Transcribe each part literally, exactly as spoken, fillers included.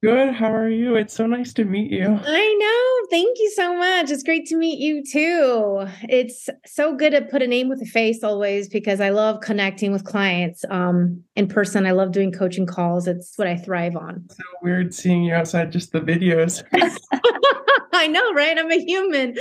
Good. How are you? It's so nice to meet you. I know. Thank you so much. It's great to meet you too. It's so good to put a name with a face always because I love connecting with clients um, in person. I love doing coaching calls. It's what I thrive on. It's so weird seeing you outside just the videos. I know, right? I'm a human.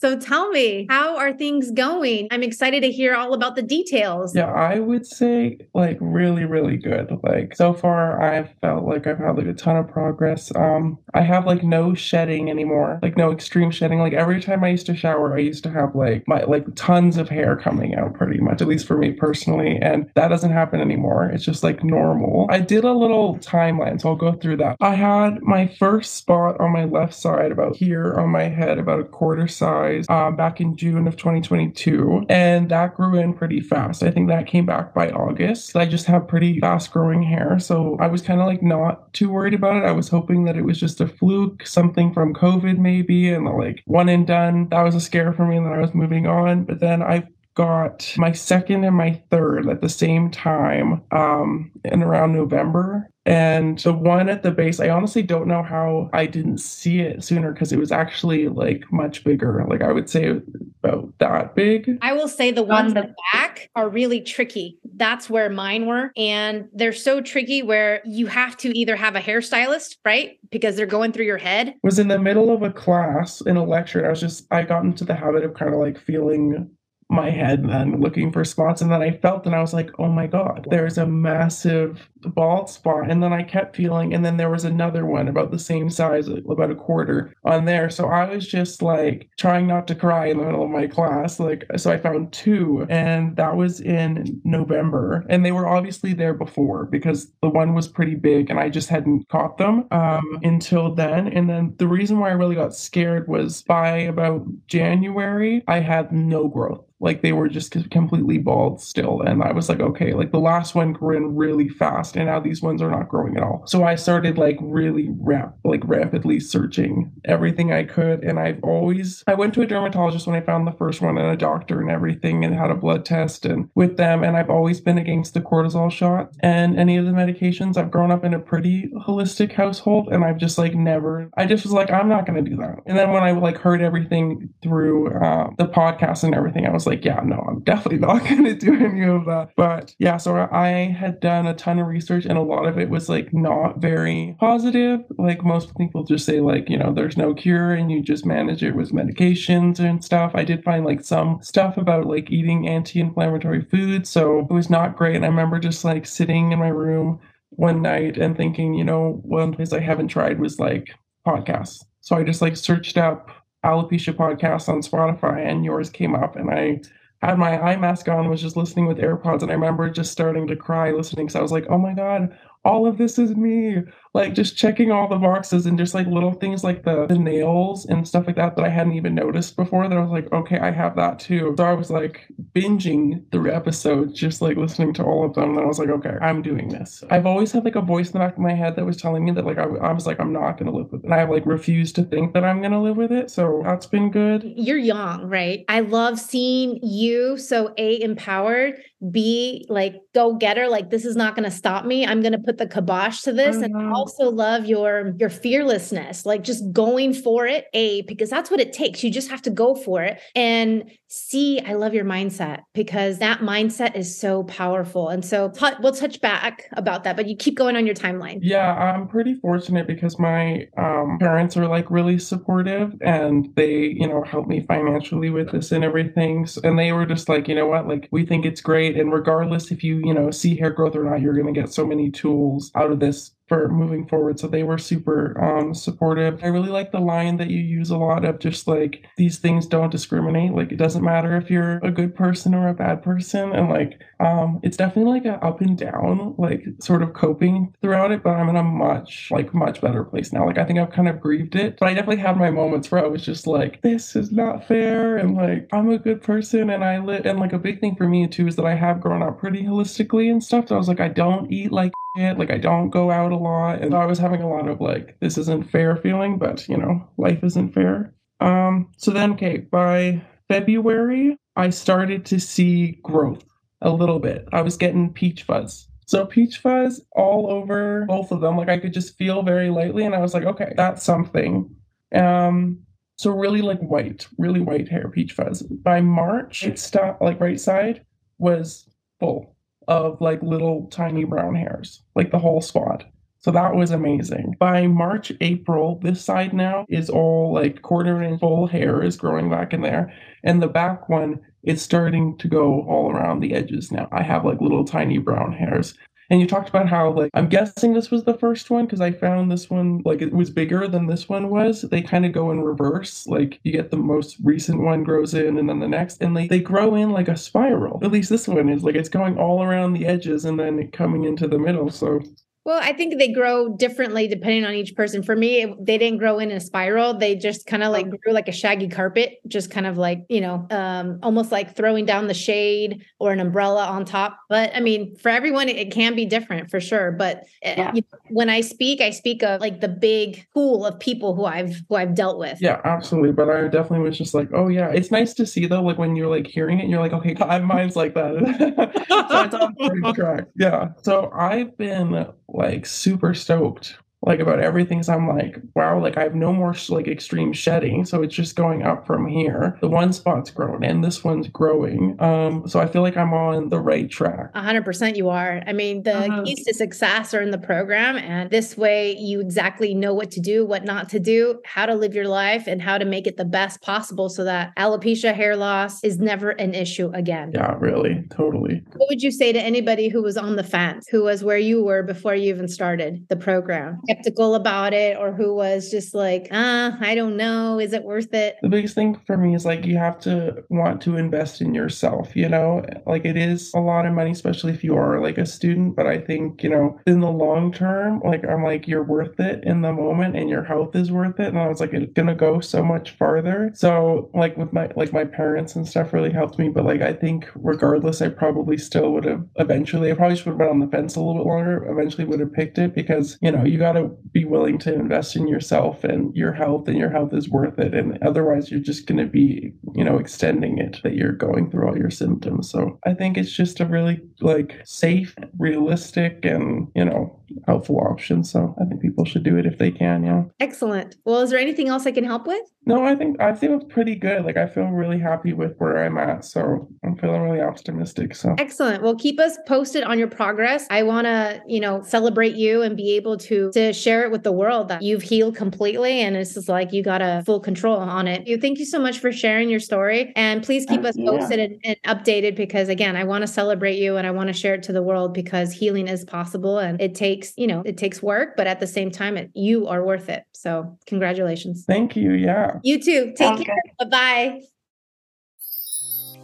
So tell me, how are things going? I'm excited to hear all about the details. Yeah, I would say like really, really good. Like so far, I've felt like I've had like a ton of progress. Um, I have like no shedding anymore, like no extreme shedding. Like every time I used to shower, I used to have like my like tons of hair coming out pretty much, at least for me personally. And that doesn't happen anymore. It's just like normal. I did a little timeline, so I'll go through that. I had my first spot on my left side about here on my head, about a quarter size. Um, back in June of twenty twenty-two, and that grew in pretty fast. I think that came back by August. I just have pretty fast growing hair, so I was kind of like not too worried about it. I was hoping that it was just a fluke, something from COVID maybe, and like one and done. That was a scare for me, and then I was moving on. But then I got my second and my third at the same time, um, and around November. And the one at the base, I honestly don't know how I didn't see it sooner because it was actually like much bigger. Like I would say about that big. I will say the ones um, in the back are really tricky. That's where mine were. And they're so tricky where you have to either have a hairstylist, right? Because they're going through your head. Was in the middle of a class in a lecture. And I was just, I got into the habit of kind of like feeling my head then looking for spots. And then I felt and I was like, oh my God, there's a massive bald spot. And then I kept feeling, and then there was another one about the same size, about a quarter on there. So I was just like trying not to cry in the middle of my class. Like, so I found two, and that was in November. And they were obviously there before because the one was pretty big and I just hadn't caught them um, until then. And then the reason why I really got scared was by about January, I had no growth. Like they were just completely bald still. And I was like, okay, like the last one grew in really fast and now these ones are not growing at all. So I started like really rap, like rapidly searching everything I could. And I've always, I went to a dermatologist when I found the first one and a doctor and everything and had a blood test and with them. And I've always been against the cortisol shot and any of the medications. I've grown up in a pretty holistic household and I've just like never, I just was like, I'm not going to do that. And then when I like heard everything through uh, the podcast and everything, I was like, Like, yeah, no, I'm definitely not going to do any of that. But yeah, so I had done a ton of research and a lot of it was like not very positive. Like most people just say like, you know, there's no cure and you just manage it with medications and stuff. I did find like some stuff about like eating anti-inflammatory foods. So it was not great. And I remember just like sitting in my room one night and thinking, you know, one place I haven't tried was like podcasts. So I just like searched up Alopecia podcast on Spotify and yours came up and I had my eye mask on, was just listening with AirPods. And I remember just starting to cry listening. So I was like, oh my God, all of this is me. Like just checking all the boxes and just like little things like the, the nails and stuff like that, that I hadn't even noticed before that I was like, okay, I have that too. So I was like binging through episodes, just like listening to all of them. And I was like, okay, I'm doing this. I've always had like a voice in the back of my head that was telling me that like, I, I was like, I'm not going to live with it. And I like refused to think that I'm going to live with it. So that's been good. You're young, right? I love seeing you. So A, empowered, B, like go getter. Like this is not going to stop me. I'm going to put the kibosh to this. And I'll also love your your fearlessness, like just going for it, A, because that's what it takes. You just have to go for it. And C, I love your mindset because that mindset is so powerful. And so t- we'll touch back about that, but you keep going on your timeline. Yeah, I'm pretty fortunate because my um, parents are like really supportive and they, you know, helped me financially with this and everything. So, and they were just like, you know what, like we think it's great. And regardless if you, you know, see hair growth or not, you're going to get so many tools out of this for moving forward. So they were super um, supportive. I really like the line that you use a lot of just like, these things don't discriminate. Like, it doesn't matter if you're a good person or a bad person. And like, um, it's definitely like an up and down, like sort of coping throughout it. But I'm in a much, like much better place now. Like, I think I've kind of grieved it, but I definitely had my moments where I was just like, this is not fair. And like, I'm a good person. And I live, and like a big thing for me too, is that I have grown up pretty holistically and stuff. So I was like, I don't eat like shit. Like, I don't go out a lot. And I was having a lot of like, this isn't fair feeling, but you know, life isn't fair. Um, so then, okay, by February, I started to see growth a little bit. I was getting peach fuzz. So peach fuzz all over both of them. Like, I could just feel very lightly. And I was like, okay, that's something. Um, so really like white, really white hair, peach fuzz. By March, it stopped, like right side was full of like little tiny brown hairs, like the whole spot. So that was amazing. By March, April, this side now is all like quarter inch full hair is growing back in there. And the back one is starting to go all around the edges now. I have like little tiny brown hairs. And you talked about how, like, I'm guessing this was the first one because I found this one, like, it was bigger than this one was. They kind of go in reverse. Like, you get the most recent one grows in and then the next. And they, they grow in like a spiral. At least this one is like, it's going all around the edges and then coming into the middle. So... Well, I think they grow differently depending on each person. For me, it, they didn't grow in a spiral. They just kind of like grew like a shaggy carpet, just kind of like, you know, um, almost like throwing down the shade or an umbrella on top. But I mean, for everyone, it, it can be different for sure. But yeah. you know, when I speak, I speak of like the big pool of people who I've, who I've dealt with. Yeah, absolutely. But I definitely was just like, oh yeah, it's nice to see though, like when you're like hearing it, you're like, okay, mine's like that. So it's on the track. Yeah. So I've been like super stoked, like about everything. So I'm like, wow, like I have no more like extreme shedding. So it's just going up from here. The one spot's grown and this one's growing. Um, so I feel like I'm on the right track. A hundred percent you are. I mean, the uh-huh. keys to success are in the program. And this way you exactly know what to do, what not to do, how to live your life and how to make it the best possible so that alopecia hair loss is never an issue again. Yeah, really. Totally. What would you say to anybody who was on the fence, who was where you were before you even started the program? Skeptical about it, or who was just like, ah, I don't know, is it worth it? The biggest thing for me is like, you have to want to invest in yourself, you know, like it is a lot of money, especially if you are like a student. But I think, you know, in the long term, like I'm like, you're worth it in the moment and your health is worth it. And I was like, it's going to go so much farther. So like with my, like my parents and stuff really helped me. But like, I think regardless, I probably still would have eventually, I probably should have been on the fence a little bit longer, eventually would have picked it because, you know, you got to be willing to invest in yourself and your health, and your health is worth it. And otherwise you're just going to be, you know, extending it that you're going through all your symptoms. So I think it's just a really like safe, realistic, and, you know, helpful option. So I think people should do it if they can. Yeah. Excellent. Well, is there anything else I can help with? No, I think I feel pretty good. Like I feel really happy with where I'm at. So I'm feeling really optimistic. So excellent. Well, keep us posted on your progress. I want to, you know, celebrate you and be able to, to share it with the world that you've healed completely. And it's just like, you got a full control on it. You Thank you so much for sharing your story. And please keep uh, us posted yeah. and, and updated, because again, I want to celebrate you and I want to share it to the world because healing is possible and it takes you know, it takes work, but at the same time, it, you are worth it. So congratulations. Thank you. Yeah. You too. Take okay. care. Bye-bye.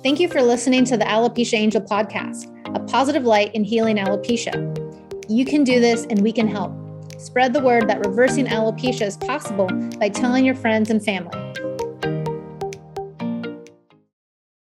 Thank you for listening to the Alopecia Angel podcast, a positive light in healing alopecia. You can do this and we can help. Spread the word that reversing alopecia is possible by telling your friends and family.